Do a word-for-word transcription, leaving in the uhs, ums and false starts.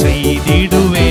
செய்திடுவே.